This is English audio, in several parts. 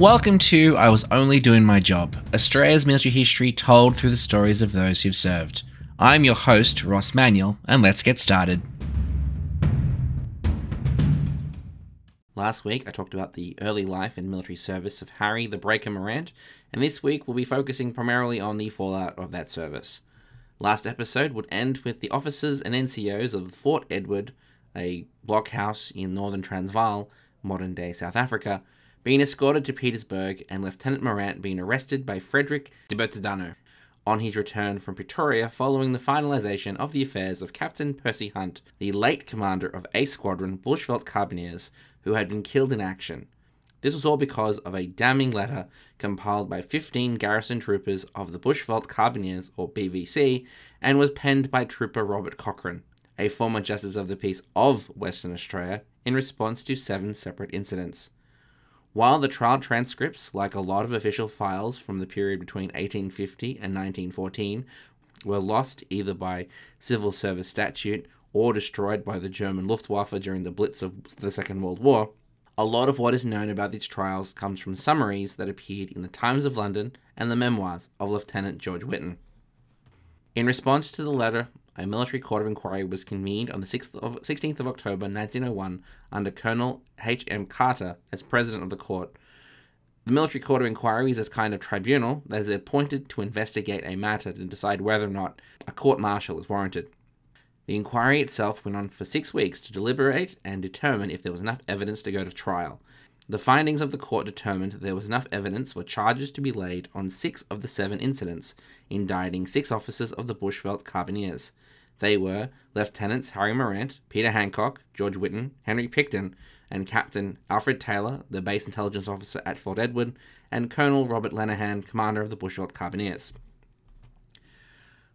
Welcome to I Was Only Doing My Job, Australia's military history told through the stories of those who've served. I'm your host, Ross Manuel, and let's get started. Last week I talked about the early life and military service of Harry the Breaker Morant, and this week we'll be focusing primarily on the fallout of that service. Last episode would end with the officers and NCOs of Fort Edward, a blockhouse in northern Transvaal, modern-day South Africa, being escorted to Petersburg and Lieutenant Morant being arrested by Frederick de Bertadano on his return from Pretoria following the finalisation of the affairs of Captain Percy Hunt, the late commander of A Squadron Bushveldt Carbineers, who had been killed in action. This was all because of a damning letter compiled by 15 garrison troopers of the Bushveldt Carbineers, or BVC, and was penned by Trooper Robert Cochrane, a former Justice of the Peace of Western Australia, in response to 7 separate incidents. While the trial transcripts, like a lot of official files from the period between 1850 and 1914, were lost either by civil service statute or destroyed by the German Luftwaffe during the Blitz of the Second World War, a lot of what is known about these trials comes from summaries that appeared in the Times of London and the memoirs of Lieutenant George Witton. In response to the letter, a military court of inquiry was convened on the 16th of October 1901 under Colonel H.M. Carter as president of the court. The military court of inquiry is this kind of tribunal that is appointed to investigate a matter and decide whether or not a court-martial is warranted. The inquiry itself went on for 6 weeks to deliberate and determine if there was enough evidence to go to trial. The findings of the court determined there was enough evidence for charges to be laid on 6 of the 7 incidents, indicting 6 officers of the Bushveldt Carbineers. They were Lieutenants Harry Morant, Peter Handcock, George Witton, Henry Pickton, and Captain Alfred Taylor, the base intelligence officer at Fort Edward, and Colonel Robert Lenahan, commander of the Bushveldt Carbineers.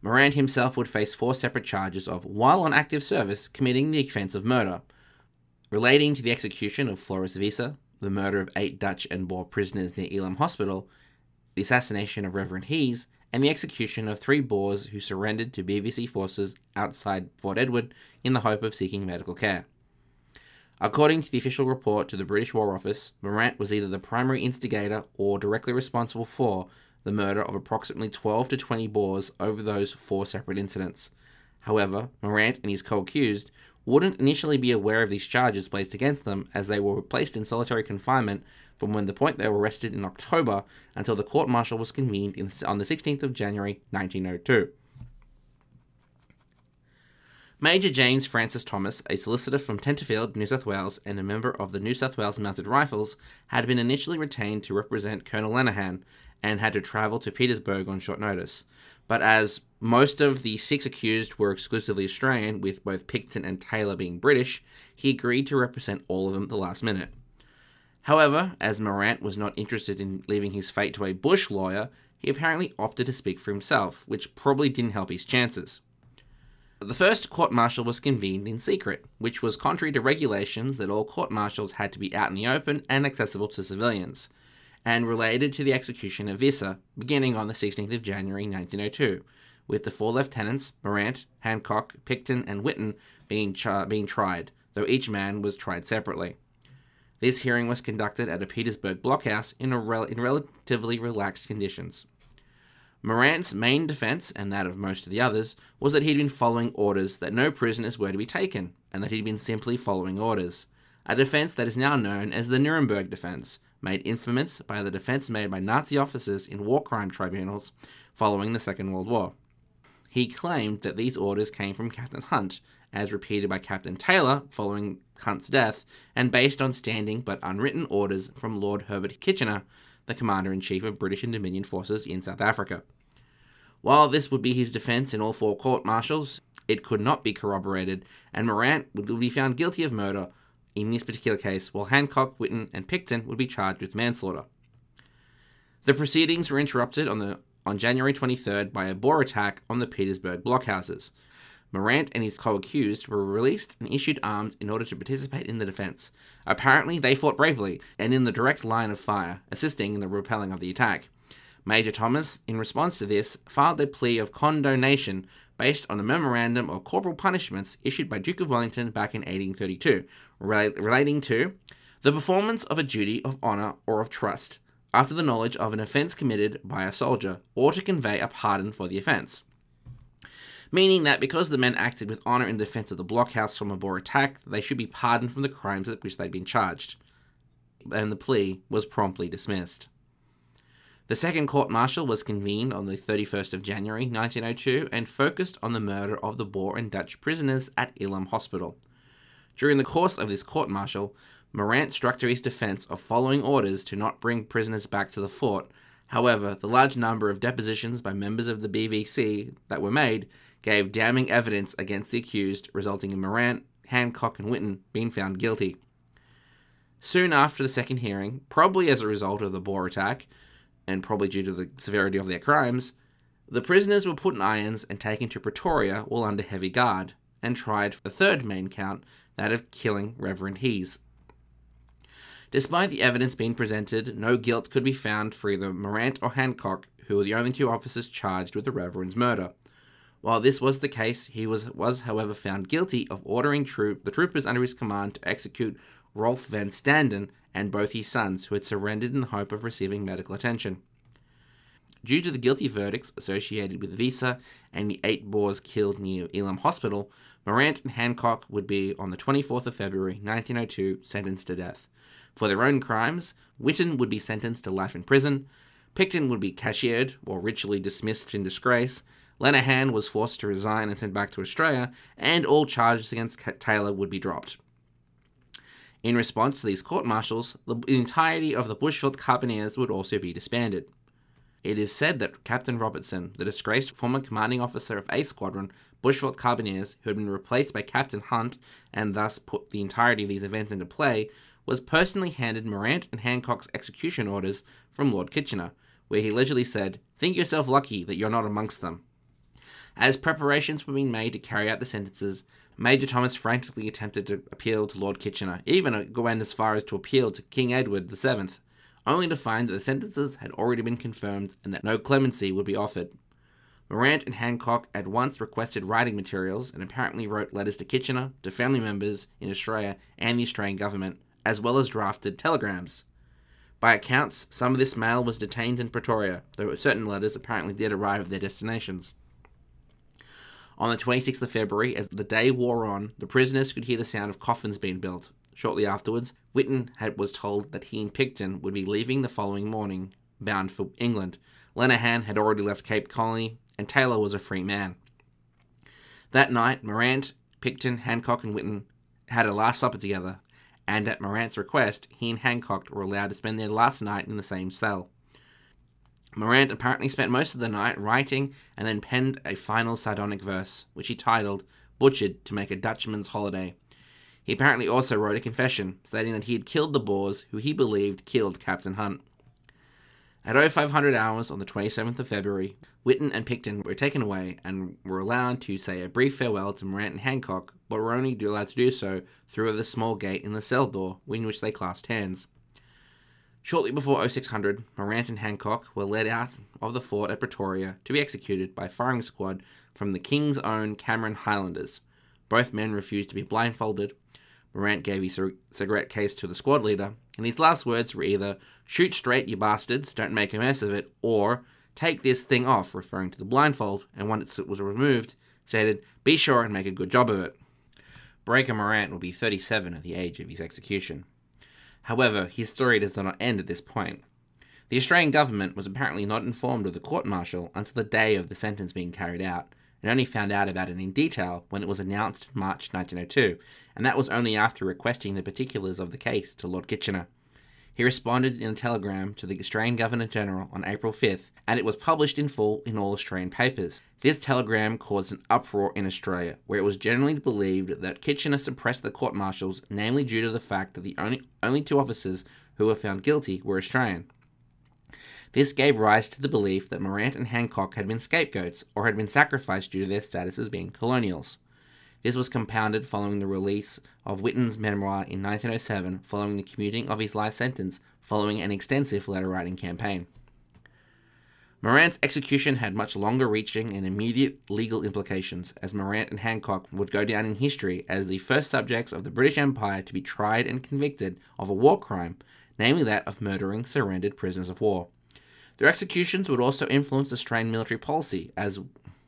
Morant himself would face 4 separate charges of, while on active service, committing the offence of murder, relating to the execution of Florus Visser, the murder of 8 Dutch and Boer prisoners near Elam Hospital, the assassination of Reverend Heese, and the execution of 3 Boers who surrendered to BVC forces outside Fort Edward in the hope of seeking medical care. According to the official report to the British War Office, Morant was either the primary instigator or directly responsible for the murder of approximately 12 to 20 Boers over those 4 separate incidents. However, Morant and his co-accused wouldn't initially be aware of these charges placed against them, as they were placed in solitary confinement from when the point they were arrested in October until the court-martial was convened on the 16th of January 1902. Major James Francis Thomas, a solicitor from Tenterfield, New South Wales, and a member of the New South Wales Mounted Rifles, had been initially retained to represent Colonel Lenahan and had to travel to Petersburg on short notice. But as most of the 6 accused were exclusively Australian, with both Picton and Taylor being British, he agreed to represent all of them at the last minute. However, as Morant was not interested in leaving his fate to a bush lawyer, he apparently opted to speak for himself, which probably didn't help his chances. The first court-martial was convened in secret, which was contrary to regulations that all court-martials had to be out in the open and accessible to civilians, and related to the execution of Visser, beginning on the 16th of January 1902, with the 4 lieutenants, Morant, Handcock, Picton, and Witton, being tried, though each man was tried separately. This hearing was conducted at a Petersburg blockhouse in relatively relaxed conditions. Morant's main defence, and that of most of the others, was that he'd been following orders, that no prisoners were to be taken, and that he'd been simply following orders. A defence that is now known as the Nuremberg defence, made infamous by the defence made by Nazi officers in war crime tribunals following the Second World War. He claimed that these orders came from Captain Hunt, as repeated by Captain Taylor following Hunt's death, and based on standing but unwritten orders from Lord Herbert Kitchener, the Commander-in-Chief of British and Dominion forces in South Africa. While this would be his defence in all 4 court-martials, it could not be corroborated, and Morant would be found guilty of murder in this particular case, while Handcock, Witton, and Picton would be charged with manslaughter. The proceedings were interrupted on January 23rd by a Boer attack on the Petersburg blockhouses. Morant and his co-accused were released and issued arms in order to participate in the defence. Apparently, they fought bravely and in the direct line of fire, assisting in the repelling of the attack. Major Thomas, in response to this, filed a plea of condonation based on a memorandum of corporal punishments issued by Duke of Wellington back in 1832, relating to the performance of a duty of honour or of trust, after the knowledge of an offence committed by a soldier, or to convey a pardon for the offence. Meaning that because the men acted with honour in defence of the blockhouse from a Boer attack, they should be pardoned from the crimes with which they had been charged. And the plea was promptly dismissed. The second court-martial was convened on the 31st of January 1902 and focused on the murder of the Boer and Dutch prisoners at Elam Hospital. During the course of this court-martial, Morant struck to his defence of following orders to not bring prisoners back to the fort. However, the large number of depositions by members of the BVC that were made gave damning evidence against the accused, resulting in Morant, Handcock and Witton being found guilty. Soon after the second hearing, probably as a result of the Boer attack, and probably due to the severity of their crimes, the prisoners were put in irons and taken to Pretoria while under heavy guard, and tried for the third main count, that of killing Reverend Heese. Despite the evidence being presented, no guilt could be found for either Morant or Handcock, who were the only two officers charged with the Reverend's murder. While this was the case, he was however found guilty of ordering the troopers under his command to execute Rolf Van Staden and both his sons, who had surrendered in the hope of receiving medical attention. Due to the guilty verdicts associated with Visser and the 8 Boers killed near Elam Hospital, Morant and Handcock would be, on the 24th of February 1902, sentenced to death. For their own crimes, Witton would be sentenced to life in prison, Pickton would be cashiered or ritually dismissed in disgrace, Lenahan was forced to resign and sent back to Australia, and all charges against Taylor would be dropped. In response to these court-martials, the entirety of the Bushveldt Carbineers would also be disbanded. It is said that Captain Robertson, the disgraced former commanding officer of A Squadron, Bushveldt Carbineers, who had been replaced by Captain Hunt and thus put the entirety of these events into play, was personally handed Morant and Handcock's execution orders from Lord Kitchener, where he allegedly said, "Think yourself lucky that you're not amongst them." As preparations were being made to carry out the sentences, Major Thomas frantically attempted to appeal to Lord Kitchener, even going as far as to appeal to King Edward VII, only to find that the sentences had already been confirmed and that no clemency would be offered. Morant and Handcock at once requested writing materials and apparently wrote letters to Kitchener, to family members in Australia and the Australian government, as well as drafted telegrams. By accounts, some of this mail was detained in Pretoria, though certain letters apparently did arrive at their destinations. On the 26th of February, as the day wore on, the prisoners could hear the sound of coffins being built. Shortly afterwards, Witton was told that he and Pickton would be leaving the following morning, bound for England. Lenahan had already left Cape Colony, and Taylor was a free man. That night, Morant, Pickton, Handcock and Witton had a last supper together, and at Morant's request, he and Handcock were allowed to spend their last night in the same cell. Morant apparently spent most of the night writing and then penned a final sardonic verse, which he titled "Butchered to Make a Dutchman's Holiday." He apparently also wrote a confession, stating that he had killed the Boers who he believed killed Captain Hunt. At 0500 hours on the 27th of February, Witton and Pickton were taken away and were allowed to say a brief farewell to Morant and Handcock, but were only allowed to do so through the small gate in the cell door in which they clasped hands. Shortly before 0600, Morant and Handcock were led out of the fort at Pretoria to be executed by firing squad from the King's Own Cameron Highlanders. Both men refused to be blindfolded. Morant gave his cigarette case to the squad leader, and his last words were either, "Shoot straight, you bastards, don't make a mess of it," or, "Take this thing off," referring to the blindfold, and once it was removed, stated, "Be sure and make a good job of it." Breaker Morant will be 37 at the age of his execution. However, his story does not end at this point. The Australian government was apparently not informed of the court-martial until the day of the sentence being carried out, and only found out about it in detail when it was announced in March 1902, and that was only after requesting the particulars of the case to Lord Kitchener. He responded in a telegram to the Australian Governor-General on April 5th, and it was published in full in all Australian papers. This telegram caused an uproar in Australia, where it was generally believed that Kitchener suppressed the court-martials, namely due to the fact that the only two officers who were found guilty were Australian. This gave rise to the belief that Morant and Handcock had been scapegoats, or had been sacrificed due to their status as being colonials. This was compounded following the release of Witton's memoir in 1907, following the commuting of his life sentence, following an extensive letter-writing campaign. Morant's execution had much longer-reaching and immediate legal implications, as Morant and Handcock would go down in history as the first subjects of the British Empire to be tried and convicted of a war crime, namely that of murdering surrendered prisoners of war. Their executions would also influence Australian military policy, as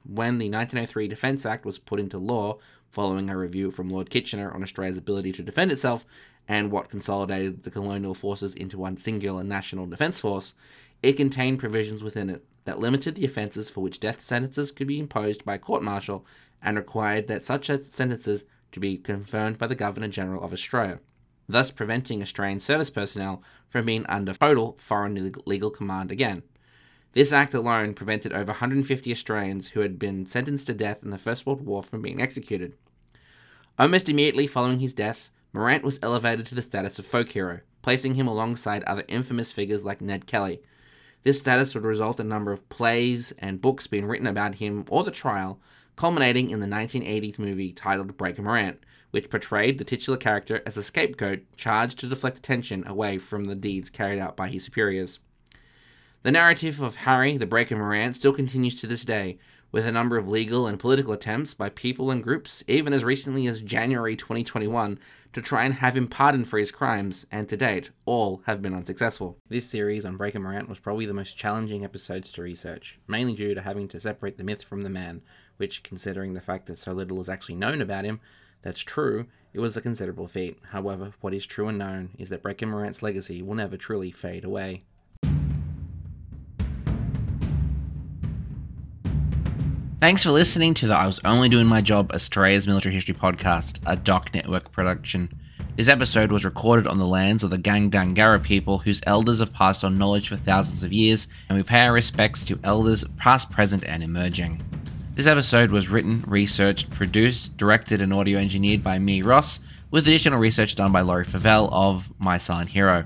when the 1903 Defence Act was put into law following a review from Lord Kitchener on Australia's ability to defend itself and what consolidated the colonial forces into one singular national defence force, it contained provisions within it that limited the offences for which death sentences could be imposed by court-martial and required that such sentences to be confirmed by the Governor-General of Australia, thus preventing Australian service personnel from being under total foreign legal command again. This act alone prevented over 150 Australians who had been sentenced to death in the First World War from being executed. Almost immediately following his death, Morant was elevated to the status of folk hero, placing him alongside other infamous figures like Ned Kelly. This status would result in a number of plays and books being written about him or the trial, culminating in the 1980s movie titled Breaker Morant, which portrayed the titular character as a scapegoat charged to deflect attention away from the deeds carried out by his superiors. The narrative of Harry the Breaker Morant still continues to this day, with a number of legal and political attempts by people and groups, even as recently as January 2021, to try and have him pardoned for his crimes, and to date, all have been unsuccessful. This series on Breaker Morant was probably the most challenging episodes to research, mainly due to having to separate the myth from the man, which, considering the fact that so little is actually known about him, that's true, it was a considerable feat. However, what is true and known is that Breaker Morant's legacy will never truly fade away. Thanks for listening to the I Was Only Doing My Job Australia's Military History Podcast, a Doc Network production. This episode was recorded on the lands of the Gangdangara people, whose elders have passed on knowledge for thousands of years, and we pay our respects to elders past, present, and emerging. This episode was written, researched, produced, directed, and audio engineered by me, Ross, with additional research done by Laurie Favell of My Silent Hero.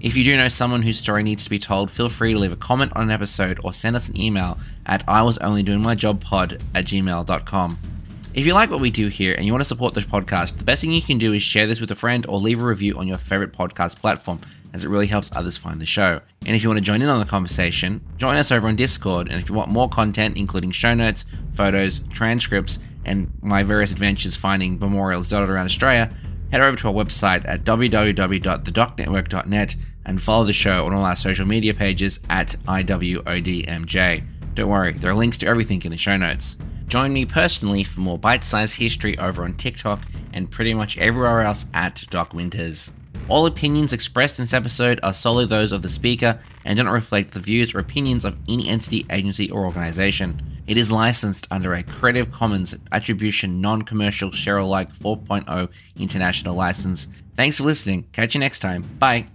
If you do know someone whose story needs to be told, feel free to leave a comment on an episode or send us an email at iwasonlydoingmyjobpod@gmail.com. If you like what we do here and you want to support this podcast, the best thing you can do is share this with a friend or leave a review on your favorite podcast platform, as it really helps others find the show. And if you want to join in on the conversation, join us over on Discord, and if you want more content, including show notes, photos, transcripts, and my various adventures finding memorials dotted around Australia, head over to our website at www.thedocnetwork.net and follow the show on all our social media pages at IWODMJ. Don't worry, there are links to everything in the show notes. Join me personally for more bite-sized history over on TikTok and pretty much everywhere else at Doc Winters. All opinions expressed in this episode are solely those of the speaker and do not reflect the views or opinions of any entity, agency, or organization. It is licensed under a Creative Commons Attribution Non-Commercial Share Alike 4.0 International License. Thanks for listening. Catch you next time. Bye.